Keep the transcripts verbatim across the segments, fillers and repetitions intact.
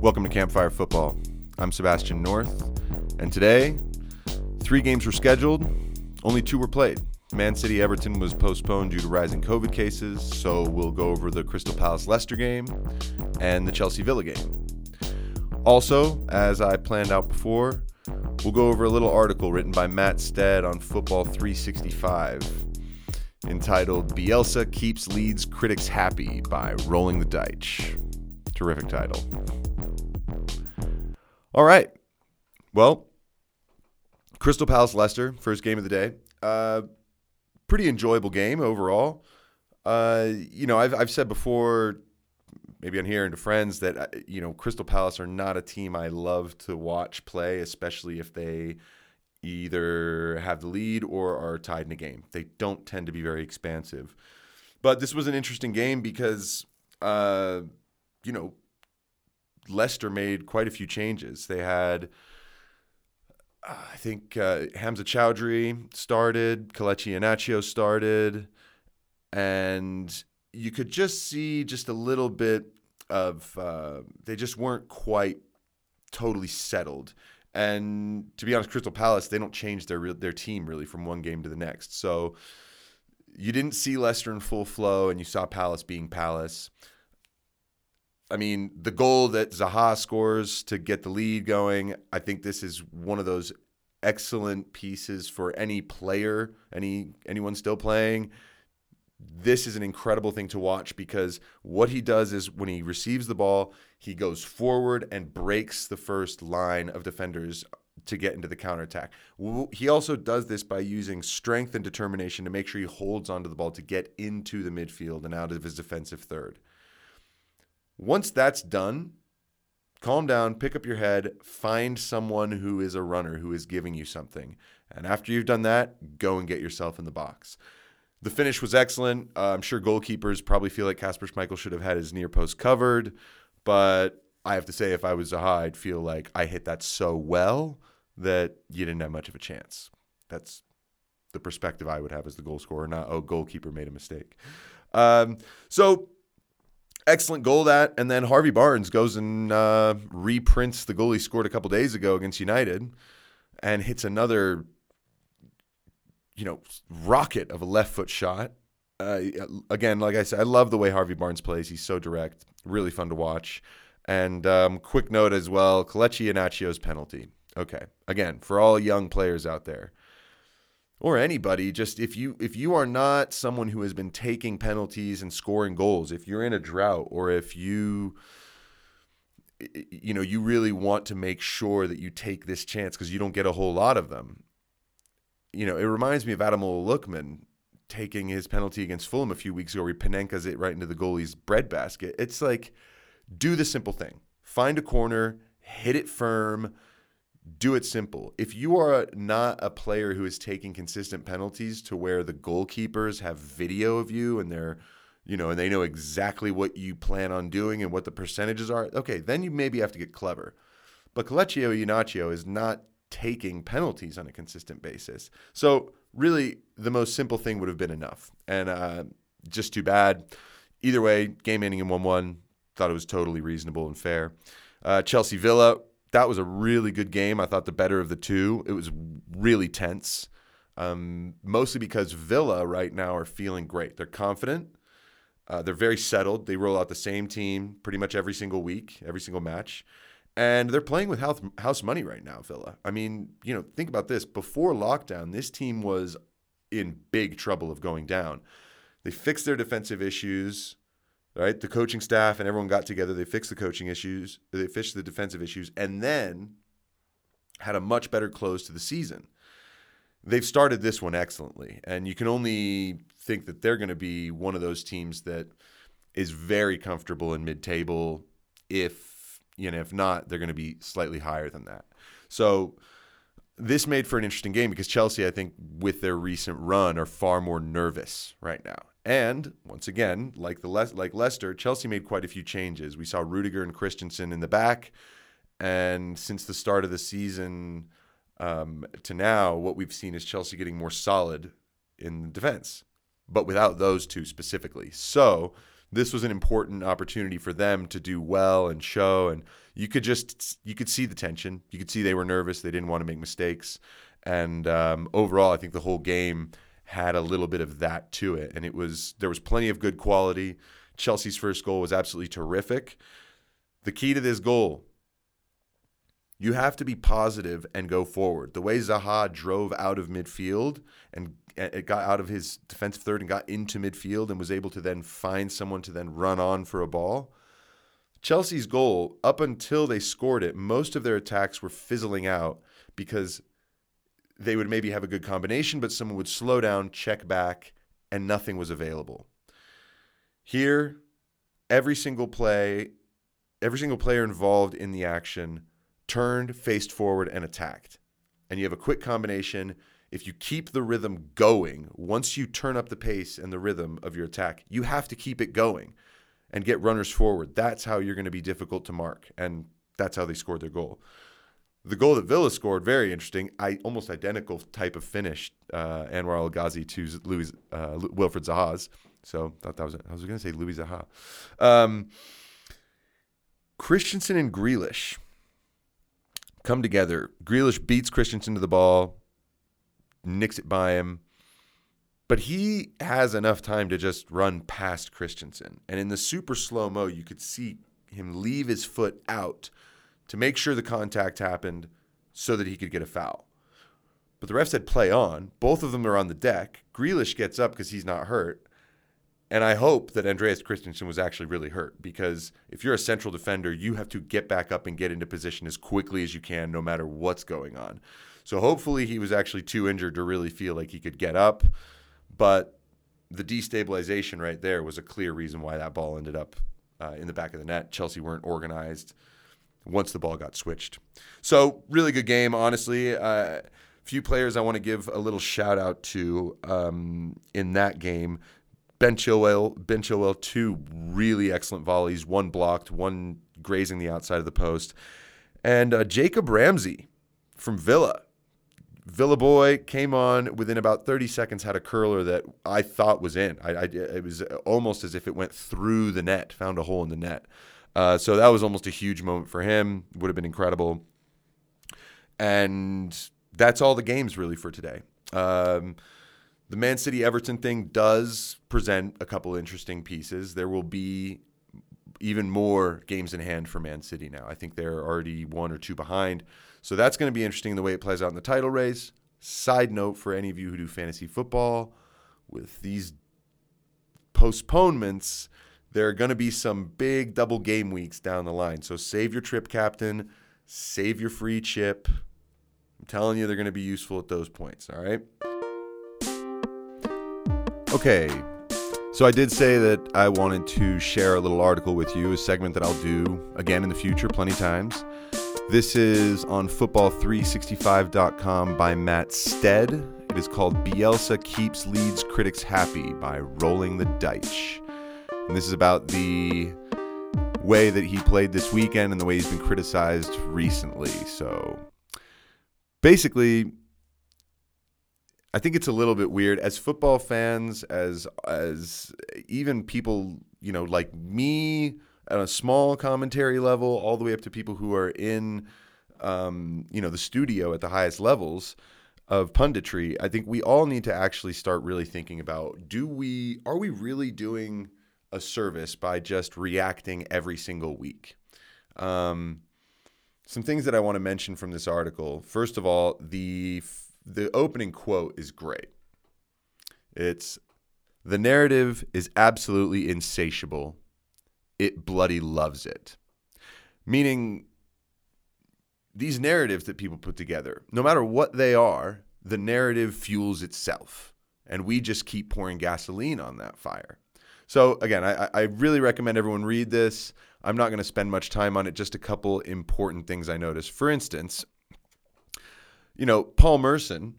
Welcome to Campfire Football. I'm Sebastian North, and today, three games were scheduled, only two were played. Man City Everton was postponed due to rising COVID cases, so we'll go over the Crystal Palace Leicester game and the Chelsea Villa game. Also, as I planned out before, we'll go over a little article written by Matt Stead on Football three sixty-five entitled "Bielsa Keeps Leeds Critics Happy by Rolling the Deitch." Terrific title. All right. Well, Crystal Palace Leicester, first game of the day. Uh, pretty enjoyable game overall. Uh, you know, I've I've said before, maybe on here and to friends, that, you know, Crystal Palace are not a team I love to watch play, especially if they either have the lead or are tied in a game. They don't tend to be very expansive. But this was an interesting game because, uh, you know, Leicester made quite a few changes. They had, uh, I think, uh, Hamza Chowdhury started, Kelechi Anaccio started, and you could just see just a little bit of uh, they just weren't quite totally settled. And to be honest, Crystal Palace, they don't change their re- their team really from one game to the next. So you didn't see Leicester in full flow, and you saw Palace being Palace. I mean, the goal that Zaha scores to get the lead going, I think this is one of those excellent pieces for any player, any anyone still playing. This is an incredible thing to watch because what he does is when he receives the ball, he goes forward and breaks the first line of defenders to get into the counterattack. He also does this by using strength and determination to make sure he holds onto the ball to get into the midfield and out of his defensive third. Once that's done, calm down, pick up your head, find someone who is a runner, who is giving you something. And after you've done that, go and get yourself in the box. The finish was excellent. Uh, I'm sure goalkeepers probably feel like Kasper Schmeichel should have had his near post covered. But I have to say, if I was Zaha, I'd feel like I hit that so well that you didn't have much of a chance. That's the perspective I would have as the goal scorer, not, oh, goalkeeper made a mistake. Um, so excellent goal that. And then Harvey Barnes goes and uh, reprints the goal he scored a couple days ago against United and hits another, you know, rocket of a left foot shot. Uh, again, like I said, I love the way Harvey Barnes plays. He's so direct, really fun to watch. And um, quick note as well, Kelechi Iheanacho's penalty. Okay, again, for all young players out there or anybody, just if you if you are not someone who has been taking penalties and scoring goals, if you're in a drought or if you you know you really want to make sure that you take this chance because you don't get a whole lot of them. You know, it reminds me of Adam O'Lookman taking his penalty against Fulham a few weeks ago where he Panenka's it right into the goalie's breadbasket. It's like, do the simple thing. Find a corner, hit it firm, do it simple. If you are not a player who is taking consistent penalties to where the goalkeepers have video of you and they're, you know, and they know exactly what you plan on doing and what the percentages are, okay, then you maybe have to get clever. But Kelechi Iheanacho is not taking penalties on a consistent basis. So really the most simple thing would have been enough. And uh, just too bad. Either way, game ending in one one. Thought it was totally reasonable and fair. Uh, Chelsea Villa, that was a really good game. I thought the better of the two. It was really tense, um, mostly because Villa right now are feeling great. They're confident. Uh, they're very settled. They roll out the same team pretty much every single week, every single match. And they're playing with house, house money right now, Villa. I mean, you know, think about this. Before lockdown, this team was in big trouble of going down. They fixed their defensive issues, right? The coaching staff and everyone got together. They fixed the coaching issues. They fixed the defensive issues and then had a much better close to the season. They've started this one excellently. And you can only think that they're going to be one of those teams that is very comfortable in mid-table if, you know, if not, they're going to be slightly higher than that. So this made for an interesting game because Chelsea, I think, with their recent run, are far more nervous right now. And once again, like the Le- like Leicester, Chelsea made quite a few changes. We saw Rudiger and Christensen in the back. And since the start of the season um, to now, what we've seen is Chelsea getting more solid in defense, but without those two specifically. So this was an important opportunity for them to do well and show. And you could just, you could see the tension. You could see they were nervous. They didn't want to make mistakes. And um, overall, I think the whole game had a little bit of that to it. And it was, there was plenty of good quality. Chelsea's first goal was absolutely terrific. The key to this goal, you have to be positive and go forward. The way Zaha drove out of midfield and it got out of his defensive third and got into midfield and was able to then find someone to then run on for a ball. Chelsea's goal, up until they scored it, most of their attacks were fizzling out because they would maybe have a good combination, but someone would slow down, check back, and nothing was available. Here, every single play, every single player involved in the action turned, faced forward, and attacked. And you have a quick combination. If you keep the rhythm going, once you turn up the pace and the rhythm of your attack, you have to keep it going and get runners forward. That's how you're going to be difficult to mark, and that's how they scored their goal. The goal that Villa scored, very interesting, I, almost identical type of finish, uh, Anwar Al Ghazi to Louis, uh, Wilfred Zaha's. So thought that was I was going to say Louis Zaha. Um, Christensen and Grealish come together. Grealish beats Christensen to the ball, nicks it by him, but he has enough time to just run past Christensen. And in the super slow-mo, you could see him leave his foot out to make sure the contact happened so that he could get a foul. But the ref said play on. Both of them are on the deck. Grealish gets up because he's not hurt. And I hope that Andreas Christensen was actually really hurt, because if you're a central defender, you have to get back up and get into position as quickly as you can, no matter what's going on. So hopefully he was actually too injured to really feel like he could get up. But the destabilization right there was a clear reason why that ball ended up uh, in the back of the net. Chelsea weren't organized once the ball got switched. So really good game, honestly. A uh, few players I want to give a little shout out to um, in that game. Ben Chilwell, Ben Chilwell, two really excellent volleys, one blocked, one grazing the outside of the post. And uh, Jacob Ramsey from Villa. Villa boy came on within about thirty seconds, had a curler that I thought was in. I, I, it was almost as if it went through the net, found a hole in the net. Uh, so that was almost a huge moment for him. Would have been incredible. And that's all the games really for today. Um, The Man City-Everton thing does present a couple interesting pieces. There will be even more games in hand for Man City now. I think they're already one or two behind. So that's going to be interesting the way it plays out in the title race. Side note for any of you who do fantasy football, with these postponements, there are going to be some big double game weeks down the line. So save your trip, captain. Save your free chip. I'm telling you, they're going to be useful at those points, all right? Okay, so I did say that I wanted to share a little article with you, a segment that I'll do again in the future plenty of times. This is on football three sixty-five dot com by Matt Stead. It is called Bielsa Keeps Leeds Critics Happy by Rolling the Deitch. And this is about the way that he played this weekend and the way he's been criticized recently. So basically, I think it's a little bit weird as football fans, as as even people, you know, like me at a small commentary level, all the way up to people who are in, um, you know, the studio at the highest levels of punditry. I think we all need to actually start really thinking about, do we, are we really doing a service by just reacting every single week? Um, some things that I want to mention from this article. First of all, the The opening quote is great. It's, "The narrative is absolutely insatiable. It bloody loves it." Meaning, these narratives that people put together, no matter what they are, the narrative fuels itself. And we just keep pouring gasoline on that fire. So again, I, I really recommend everyone read this. I'm not going to spend much time on it. Just a couple important things I noticed. For instance, you know, Paul Merson,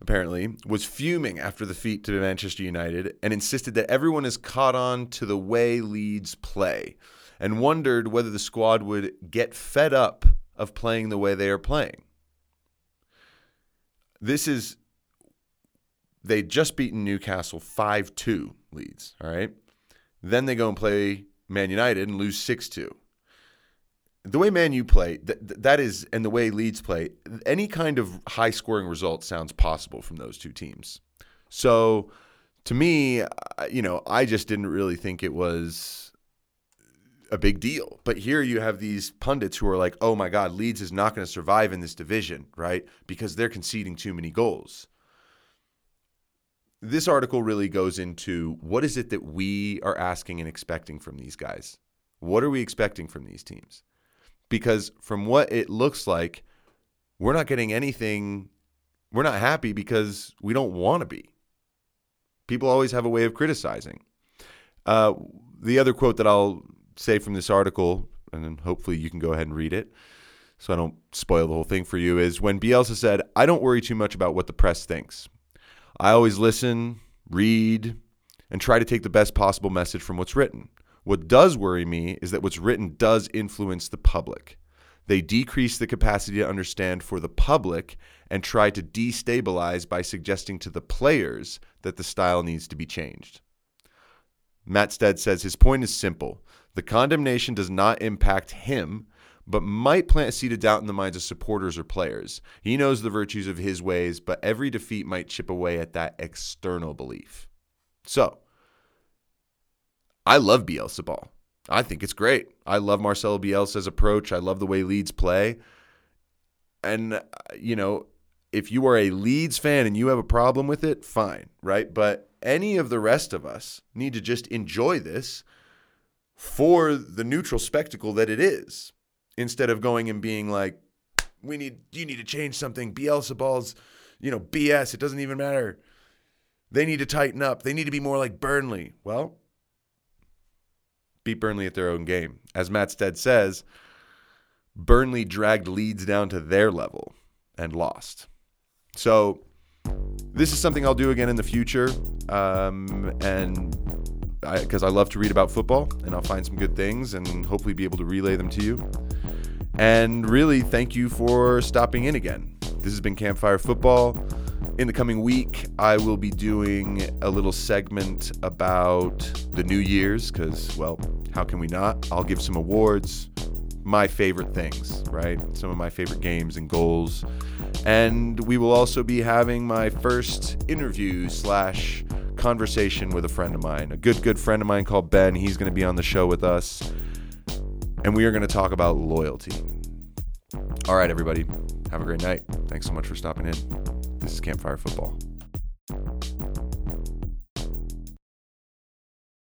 apparently, was fuming after the defeat to Manchester United and insisted that everyone has caught on to the way Leeds play and wondered whether the squad would get fed up of playing the way they are playing. This is, they'd just beaten Newcastle five two, Leeds, all right? Then they go and play Man United and lose six two. The way Man U play, th- that is, and the way Leeds play, any kind of high-scoring result sounds possible from those two teams. So, to me, you know, I just didn't really think it was a big deal. But here you have these pundits who are like, oh my God, Leeds is not going to survive in this division, right? Because they're conceding too many goals. This article really goes into what is it that we are asking and expecting from these guys? What are we expecting from these teams? Because from what it looks like, we're not getting anything. We're not happy because we don't want to be. People always have a way of criticizing. Uh, the other quote that I'll say from this article, and then hopefully you can go ahead and read it so I don't spoil the whole thing for you, is when Bielsa said, I don't worry too much about what the press thinks. I always listen, read, and try to take the best possible message from what's written. What does worry me is that what's written does influence the public. They decrease the capacity to understand for the public and try to destabilize by suggesting to the players that the style needs to be changed. Matt Stead says his point is simple. The condemnation does not impact him, but might plant a seed of doubt in the minds of supporters or players. He knows the virtues of his ways, but every defeat might chip away at that external belief. So, I love Bielsa ball. I think it's great. I love Marcelo Bielsa's approach. I love the way Leeds play. And, you know, if you are a Leeds fan and you have a problem with it, fine, right? But any of the rest of us need to just enjoy this for the neutral spectacle that it is, instead of going and being like, we need, you need to change something. Bielsa ball's, you know, B S. It doesn't even matter. They need to tighten up. They need to be more like Burnley. Well, beat Burnley at their own game. As Matt Stead says, Burnley dragged Leeds down to their level and lost. So this is something I'll do again in the future, um, and because I, I love to read about football, and I'll find some good things and hopefully be able to relay them to you. And really, thank you for stopping in again. This has been Campfire Football. In the coming week, I will be doing a little segment about the New Year's because, well, how can we not? I'll give some awards, my favorite things, right? Some of my favorite games and goals. And we will also be having my first interview slash conversation with a friend of mine, a good, good friend of mine called Ben. He's going to be on the show with us. And we are going to talk about loyalty. All right, everybody. Have a great night. Thanks so much for stopping in. This is Campfire Football.